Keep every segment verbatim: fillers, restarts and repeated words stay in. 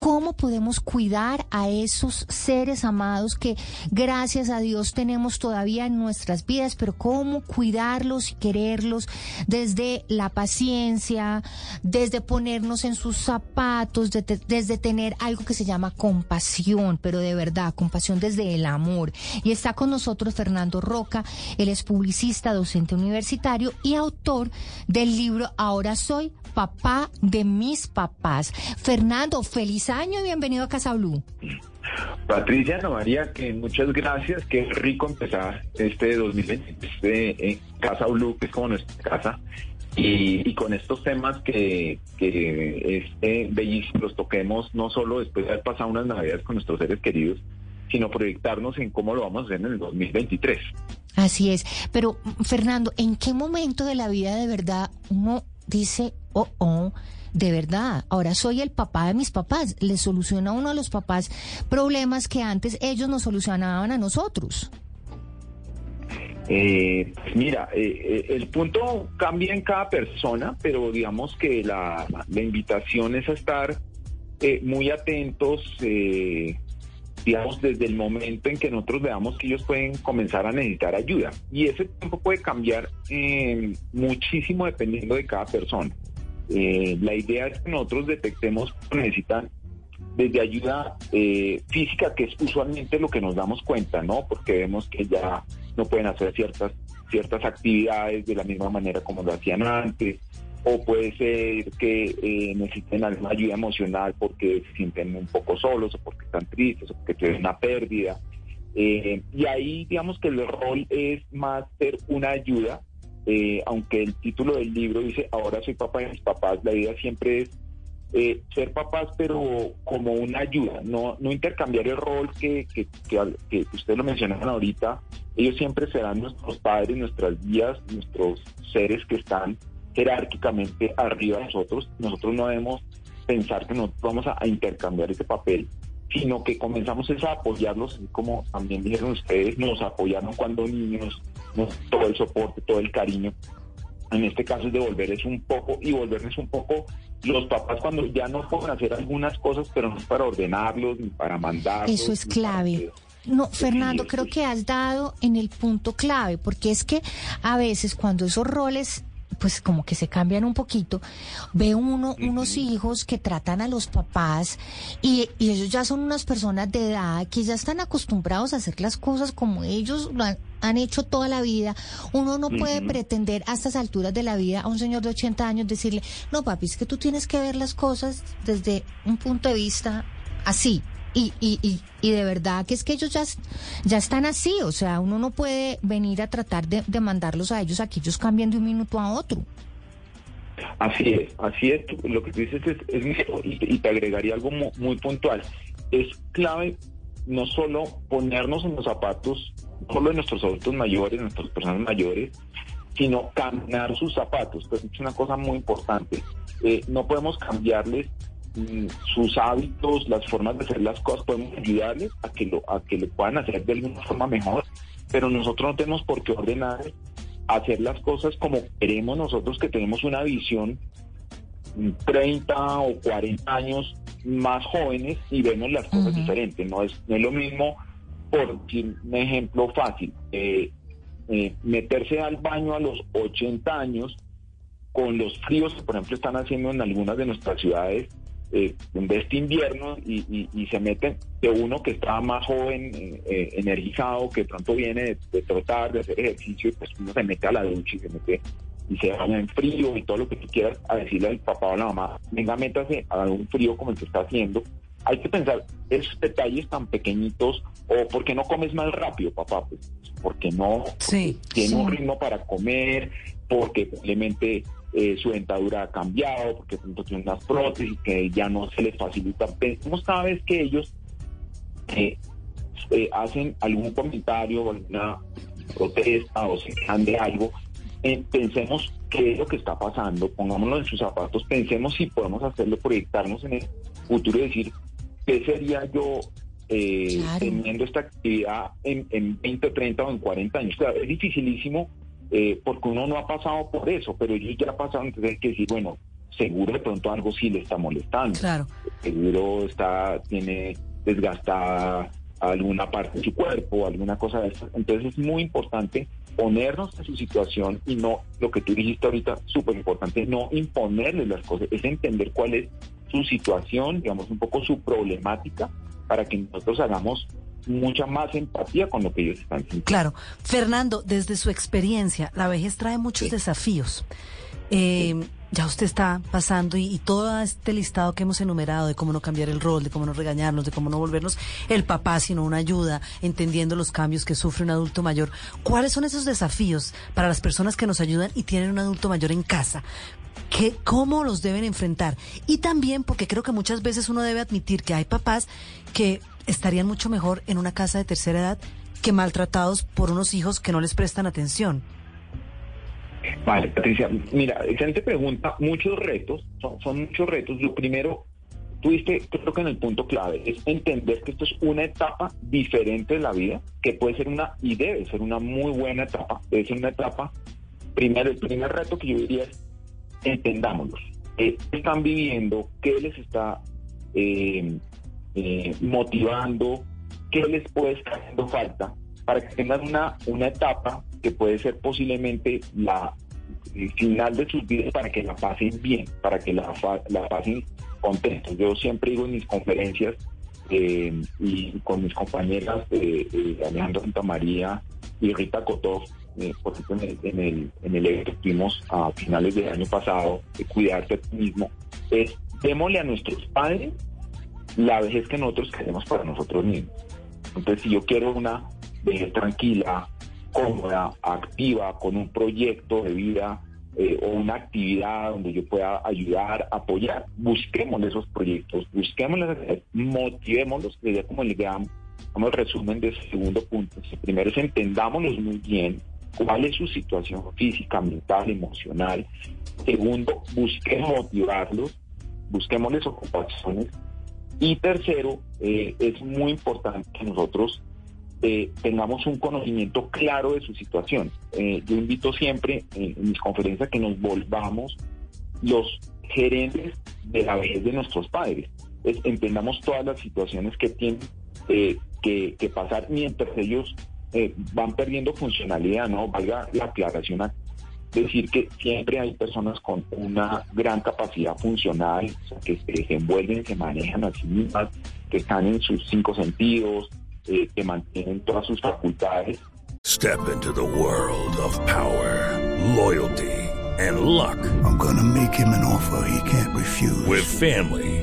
¿Cómo podemos cuidar a esos seres amados que gracias a Dios tenemos todavía en nuestras vidas? Pero ¿cómo cuidarlos y quererlos desde la paciencia, desde ponernos en sus zapatos, de, de, desde tener algo que se llama compasión, pero de verdad, compasión desde el amor? Y está con nosotros Fernando Roca, él es publicista, docente universitario y autor del libro Ahora soy papá de mis papás. Fernando, feliz año y bienvenido a Casa Blue. Patricia, Ana María, que muchas gracias, qué rico empezar este dos mil veinte este, en Casa Blue, que es como nuestra casa, y, y con estos temas que, que este, bellísimos, los toquemos no solo después de haber pasado unas navidades con nuestros seres queridos, sino proyectarnos en cómo lo vamos a hacer en el dos mil veintitrés. Así es, pero Fernando, ¿en qué momento de la vida de verdad uno dice, oh, oh, de verdad, ahora soy el papá de mis papás? Le soluciona a uno a los papás problemas que antes ellos nos solucionaban a nosotros. Eh, mira, eh, el punto cambia en cada persona, pero digamos que la, la invitación es a estar eh, muy atentos, eh, digamos, desde el momento en que nosotros veamos que ellos pueden comenzar a necesitar ayuda. Y ese tiempo puede cambiar eh, muchísimo dependiendo de cada persona. Eh, la idea es que nosotros detectemos que necesitan desde ayuda eh, física, que es usualmente lo que nos damos cuenta, ¿no? Porque vemos que ya no pueden hacer ciertas, ciertas actividades de la misma manera como lo hacían antes, o puede ser que eh, necesiten alguna ayuda emocional porque se sienten un poco solos, o porque están tristes, o porque tienen una pérdida. Eh, y ahí digamos que el rol es más ser una ayuda. Eh, aunque el título del libro dice ahora soy papá de mis papás, la idea siempre es eh, ser papás, pero como una ayuda, no, no intercambiar el rol que, que, que, que ustedes lo mencionaron ahorita. Ellos siempre serán nuestros padres, nuestras guías, nuestros seres que están jerárquicamente arriba de nosotros. Nosotros no debemos pensar que nosotros vamos a, a intercambiar ese papel, sino que comenzamos es a apoyarlos, así como también dijeron ustedes, nos apoyaron cuando niños, todo el soporte, todo el cariño. En este caso es devolverles un poco y volverles un poco los papás cuando ya no pueden hacer algunas cosas, pero no es para ordenarlos ni para mandarlos. Eso es clave. No, Fernando, creo que has dado en el punto clave, porque es que a veces cuando esos roles pues como que se cambian un poquito, ve uno unos hijos que tratan a los papás y, y ellos ya son unas personas de edad que ya están acostumbrados a hacer las cosas como ellos lo han, han hecho toda la vida. Uno no puede uh-huh. pretender a estas alturas de la vida a un señor de ochenta años decirle, no papi, es que tú tienes que ver las cosas desde un punto de vista así. Y, y, y, y de verdad que es que ellos ya, ya están así, o sea, uno no puede venir a tratar de, de mandarlos a ellos a que ellos cambien de un minuto a otro. Así es, así es, lo que tú dices es, es y te agregaría algo muy, muy puntual. Es clave no solo ponernos en los zapatos, no solo de nuestros adultos mayores, de nuestras personas mayores, sino caminar sus zapatos. Pues es una cosa muy importante. Eh, no podemos cambiarles sus hábitos, las formas de hacer las cosas, podemos ayudarles a que lo a que lo puedan hacer de alguna forma mejor, pero nosotros no tenemos por qué ordenar hacer las cosas como queremos nosotros, que tenemos una visión treinta o cuarenta años más jóvenes y vemos las cosas uh-huh. diferentes. No es, no es lo mismo, por un ejemplo fácil, eh, eh, meterse al baño a los ochenta años con los fríos que por ejemplo están haciendo en algunas de nuestras ciudades Eh, de este invierno y, y, y se meten de uno que está más joven, eh, energizado, que pronto viene de, de trotar, de hacer ejercicio, y pues uno se mete a la ducha y se mete y se baña en frío y todo lo que tú quieras a decirle al papá o a la mamá, venga, métase a un frío como el que está haciendo. Hay que pensar esos detalles tan pequeñitos, o ¿por qué no comes más rápido, papá? Pues porque no sí, tiene sí. un ritmo para comer, porque probablemente eh, su dentadura ha cambiado, porque pronto tienen unas prótesis que ya no se les facilita. Pensemos cada vez que ellos eh, eh, hacen algún comentario o alguna protesta o se quejan de algo, eh, pensemos qué es lo que está pasando, pongámoslo en sus zapatos, pensemos si podemos hacerlo, proyectarnos en el futuro y decir, ¿qué sería yo eh, claro. teniendo esta actividad en, en veinte, treinta o en cuarenta años? Claro, es dificilísimo eh, porque uno no ha pasado por eso, pero ellos ya pasaron, entonces hay que decir, bueno, seguro de pronto algo sí le está molestando. Claro. Seguro está, tiene desgastada alguna parte de su cuerpo, alguna cosa de eso. Entonces es muy importante ponernos en su situación y no, lo que tú dijiste ahorita, súper importante, no imponerles las cosas, es entender cuál es su situación, digamos, un poco su problemática, para que nosotros hagamos mucha más empatía con lo que ellos están sintiendo. Claro. Fernando, desde su experiencia, la vejez trae muchos sí. desafíos. Eh, sí. Ya usted está pasando y, y todo este listado que hemos enumerado de cómo no cambiar el rol, de cómo no regañarnos, de cómo no volvernos el papá, sino una ayuda, entendiendo los cambios que sufre un adulto mayor. ¿Cuáles son esos desafíos para las personas que nos ayudan y tienen un adulto mayor en casa? ¿Qué, ¿Cómo los deben enfrentar? Y también, porque creo que muchas veces uno debe admitir que hay papás que estarían mucho mejor en una casa de tercera edad que maltratados por unos hijos que no les prestan atención. Vale, Patricia, mira, excelente pregunta, muchos retos, son, son muchos retos. Lo primero, tuviste, creo que en el punto clave, es entender que esto es una etapa diferente de la vida, que puede ser una, y debe ser una muy buena etapa, debe ser una etapa, primero, el primer reto que yo diría es, entendámonos, qué están viviendo, qué les está eh, eh, motivando, qué les puede estar haciendo falta, para que tengan una, una etapa que puede ser posiblemente la el final de sus vidas, para que la pasen bien, para que la, la pasen contentos. Yo siempre digo en mis conferencias eh, y con mis compañeras eh, eh, Alejandra Santa María y Rita Cotó, eh, por ejemplo, en el, en el, en el evento que tuvimos a finales del año pasado, de cuidarte a ti mismo, es démosle a nuestros padres la vejez que nosotros queremos para nosotros mismos. Entonces, si yo quiero una vejez tranquila, cómoda, activa, con un proyecto de vida eh, o una actividad donde yo pueda ayudar, apoyar, busquemos esos proyectos, busquemos las actividades, motivémoslos, sería como el gran, como el resumen de ese segundo punto. Entonces, primero es entendámonos muy bien cuál es su situación física, mental, emocional. Segundo, busquemos motivarlos, busquémosles ocupaciones. Y tercero, eh, es muy importante que nosotros Eh, tengamos un conocimiento claro de su situación. Eh, yo invito siempre eh, en mis conferencias que nos volvamos los gerentes de la vejez de nuestros padres. Es, entendamos todas las situaciones que tienen eh, que, que pasar mientras ellos eh, van perdiendo funcionalidad, ¿no? Valga la aclaración a decir que siempre hay personas con una gran capacidad funcional, o sea, que se desenvuelven, se manejan a sí mismas, que están en sus cinco sentidos, que mantienen todas sus facultades. Step into the world of power, loyalty, and luck. I'm gonna make him an offer he can't refuse. With family,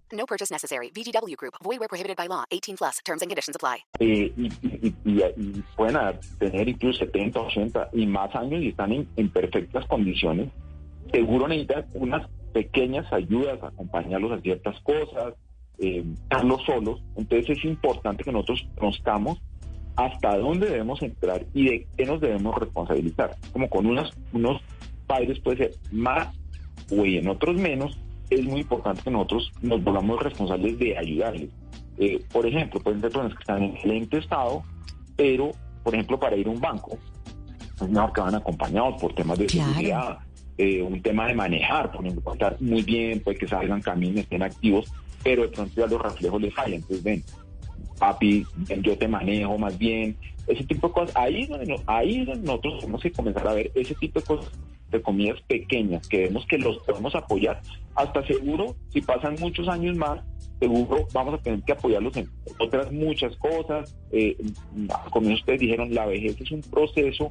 No purchase necessary. V G W Group. Void where prohibited by law. eighteen plus. Terms and conditions apply. Eh, y, y, y, y pueden tener incluso setenta, ochenta y más años y están en, en perfectas condiciones. Seguro necesitan unas pequeñas ayudas, acompañarlos a ciertas cosas, Eh, estarlos solos. Entonces es importante que nosotros conozcamos hasta dónde debemos entrar y de qué nos debemos responsabilizar. Como con unas, unos padres puede ser más o en otros menos, es muy importante que nosotros nos volvamos responsables de ayudarles. Eh, por ejemplo, pueden ser personas que están en excelente estado, pero, por ejemplo, para ir a un banco, es mejor que van acompañados por temas de claro. seguridad, eh, un tema de manejar, por ejemplo, estar muy bien, puede que salgan, caminen, estén activos, pero de pronto ya los reflejos les fallan. Entonces, ven, papi, ven, yo te manejo más bien. Ese tipo de cosas, ahí es donde, ahí donde nosotros tenemos que comenzar a ver ese tipo de cosas de comidas pequeñas que vemos que los podemos apoyar, hasta seguro, si pasan muchos años más, seguro vamos a tener que apoyarlos en otras muchas cosas. Eh, como ustedes dijeron, la vejez es un proceso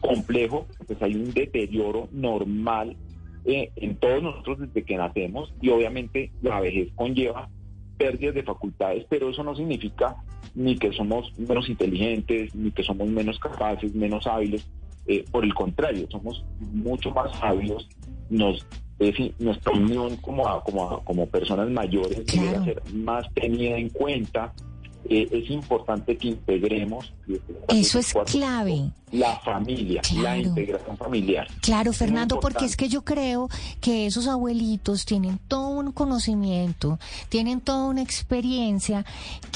complejo, pues hay un deterioro normal eh, en todos nosotros desde que nacemos, y obviamente la vejez conlleva pérdidas de facultades, pero eso no significa ni que somos menos inteligentes, ni que somos menos capaces, menos hábiles. Eh, por el contrario, somos mucho más sabios. Nos, es decir, nuestra unión como, a, como, a, como personas mayores claro. debe ser más tenida en cuenta. Eh, es importante que integremos. Eso es clave. La familia, claro. la integración familiar. Claro, Fernando, porque es que yo creo que esos abuelitos tienen todo un conocimiento, tienen toda una experiencia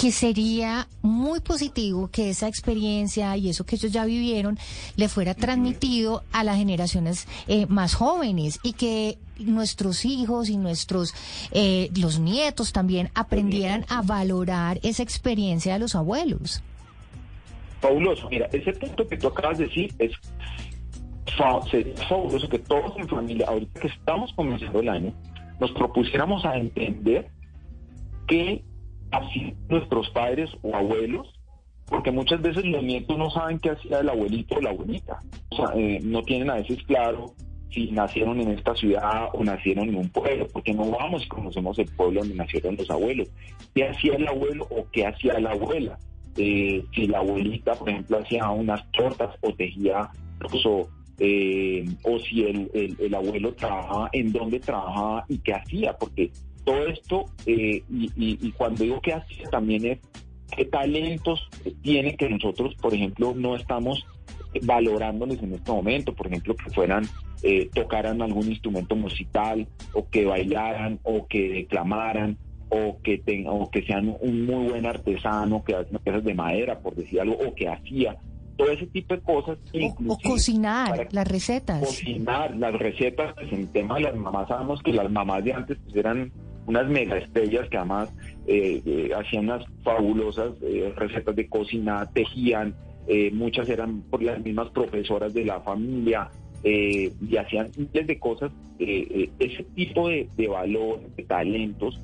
que sería muy positivo que esa experiencia y eso que ellos ya vivieron le fuera transmitido a las generaciones eh, más jóvenes, y que nuestros hijos y nuestros eh, los nietos también aprendieran a valorar esa experiencia de los abuelos. Fabuloso, mira, ese punto que tú acabas de decir es fa- sería fabuloso que todos en familia, ahorita que estamos comenzando el año, nos propusiéramos a entender que así nuestros padres o abuelos, porque muchas veces los nietos no saben qué hacía el abuelito o la abuelita, o sea, eh, no tienen a veces claro si nacieron en esta ciudad o nacieron en un pueblo, porque no vamos y conocemos el pueblo donde nacieron los abuelos. ¿Qué hacía el abuelo o qué hacía la abuela? Eh, si la abuelita, por ejemplo, hacía unas tortas o tejía, pues, o, eh, o si el, el, el abuelo trabajaba, en dónde trabajaba y qué hacía, porque todo esto, eh, y, y, y cuando digo qué hacía, también es qué talentos tienen que nosotros, por ejemplo, no estamos valorándoles en este momento, por ejemplo, que fueran, eh, tocaran algún instrumento musical, o que bailaran, o que declamaran, o que tengan, o que sean un muy buen artesano, que hacen piezas de madera, por decir algo, o que hacía, todo ese tipo de cosas. O, o cocinar, las recetas. Cocinar, las recetas, pues, en el tema de las mamás, sabemos que las mamás de antes pues, eran unas mega estrellas que además eh, eh, hacían unas fabulosas eh, recetas de cocina, tejían. Eh, muchas eran por las mismas profesoras de la familia eh, y hacían miles de cosas. Eh, eh, ese tipo de, de valores, de talentos,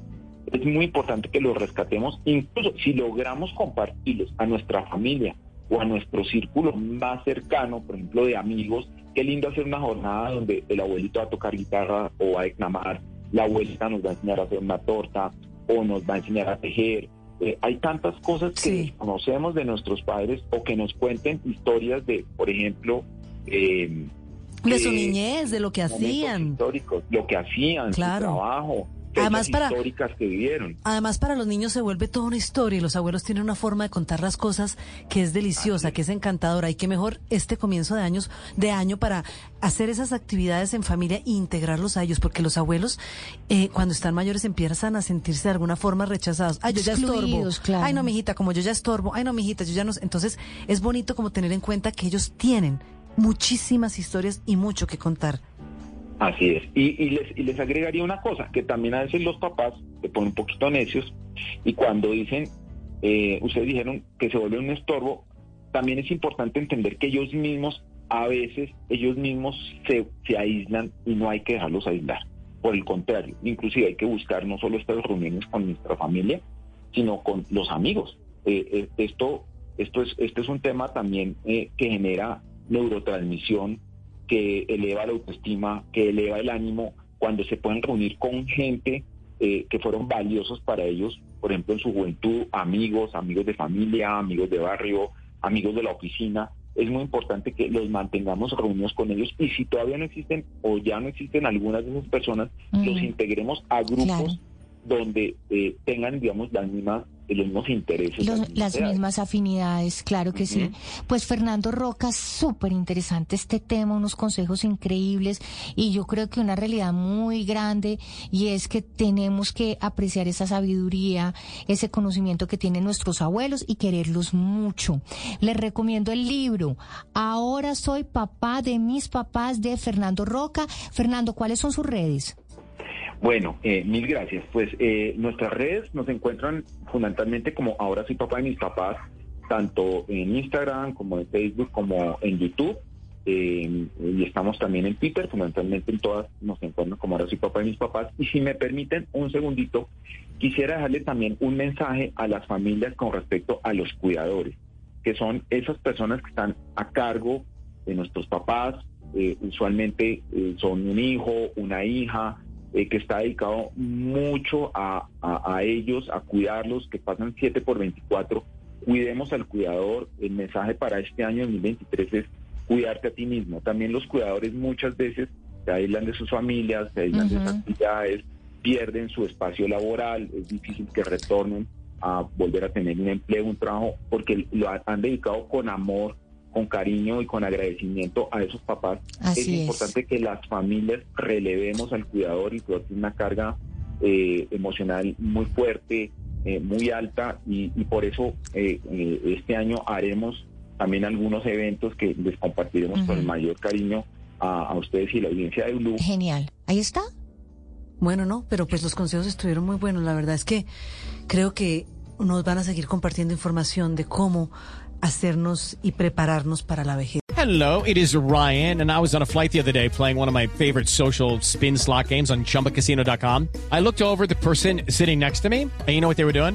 es muy importante que los rescatemos, incluso si logramos compartirlos a nuestra familia o a nuestro círculo más cercano, por ejemplo, de amigos. Qué lindo hacer una jornada donde el abuelito va a tocar guitarra o va a declamar, la abuelita nos va a enseñar a hacer una torta o nos va a enseñar a tejer. Eh, hay tantas cosas que sí. conocemos de nuestros padres, o que nos cuenten historias de, por ejemplo, eh, de su eh, niñez, de lo que hacían, históricos, lo que hacían, claro. su trabajo, además para, históricas que vivieron. Además, para los niños se vuelve toda una historia, y los abuelos tienen una forma de contar las cosas que es deliciosa, que es encantadora, y que mejor este comienzo de años de año para hacer esas actividades en familia e integrarlos a ellos, porque los abuelos eh, cuando están mayores empiezan a sentirse de alguna forma rechazados. Ay, yo ya estorbo. Claro. Ay, no, mijita, como yo ya estorbo. Ay, no, mijita, yo ya no. Entonces, es bonito como tener en cuenta que ellos tienen muchísimas historias y mucho que contar. Así es, y, y, les, y les agregaría una cosa, que también a veces los papás se ponen un poquito necios, y cuando dicen, eh, ustedes dijeron que se vuelve un estorbo, también es importante entender que ellos mismos, a veces, ellos mismos se, se aíslan, y no hay que dejarlos aislar, por el contrario, inclusive hay que buscar no solo estas reuniones con nuestra familia, sino con los amigos. Eh, eh, esto, esto es, este es un tema también eh, que genera neurotransmisión, que eleva la autoestima, que eleva el ánimo, cuando se pueden reunir con gente eh, que fueron valiosos para ellos, por ejemplo, en su juventud, amigos, amigos de familia, amigos de barrio, amigos de la oficina. Es muy importante que los mantengamos reunidos con ellos, y si todavía no existen o ya no existen algunas de esas personas, uh-huh. los integremos a grupos claro. donde eh, tengan, digamos, las mismas los mismos intereses. Los, las mismas, las mismas afinidades, claro que uh-huh. sí. Pues Fernando Roca, súper interesante este tema, unos consejos increíbles, y yo creo que una realidad muy grande, y es que tenemos que apreciar esa sabiduría, ese conocimiento que tienen nuestros abuelos y quererlos mucho. Les recomiendo el libro Ahora soy papá de mis papás, de Fernando Roca. Fernando, ¿cuáles son sus redes? Bueno, eh, mil gracias. Pues eh, nuestras redes nos encuentran fundamentalmente como Ahora soy papá de mis papás, tanto en Instagram como en Facebook como en YouTube. eh, y estamos también en Twitter, fundamentalmente en todas nos encuentran como Ahora Soy Papá de Mis Papás. Y si me permiten un segundito, quisiera dejarle también un mensaje a las familias con respecto a los cuidadores, que son esas personas que están a cargo de nuestros papás, eh, usualmente eh, son un hijo, una hija, eh, que está dedicado mucho a, a, a ellos, a cuidarlos, que pasan siete por veinticuatro. Cuidemos al cuidador. El mensaje para este año dos mil veintitrés es cuidarte a ti mismo. También los cuidadores muchas veces se aíslan de sus familias, se aíslan uh-huh. de sus actividades, pierden su espacio laboral, es difícil que retornen a volver a tener un empleo, un trabajo, porque lo han dedicado con amor, con cariño y con agradecimiento a esos papás. Así es importante es. que las familias relevemos al cuidador. El cuidador tiene una carga eh, emocional muy fuerte, eh, muy alta, y, y por eso eh, eh, este año haremos también algunos eventos que les compartiremos uh-huh. con el mayor cariño a, a ustedes y la audiencia de Blue. Genial, ahí está. Bueno, no, pero pues los consejos estuvieron muy buenos. La verdad es que creo que nos van a seguir compartiendo información de cómo hacernos y prepararnos para la vejez. Hello, it is Ryan, and I was on a flight the other day playing one of my favorite social spin slot games on chumba casino dot com. I looked over at the person sitting next to me, and you know what they were doing?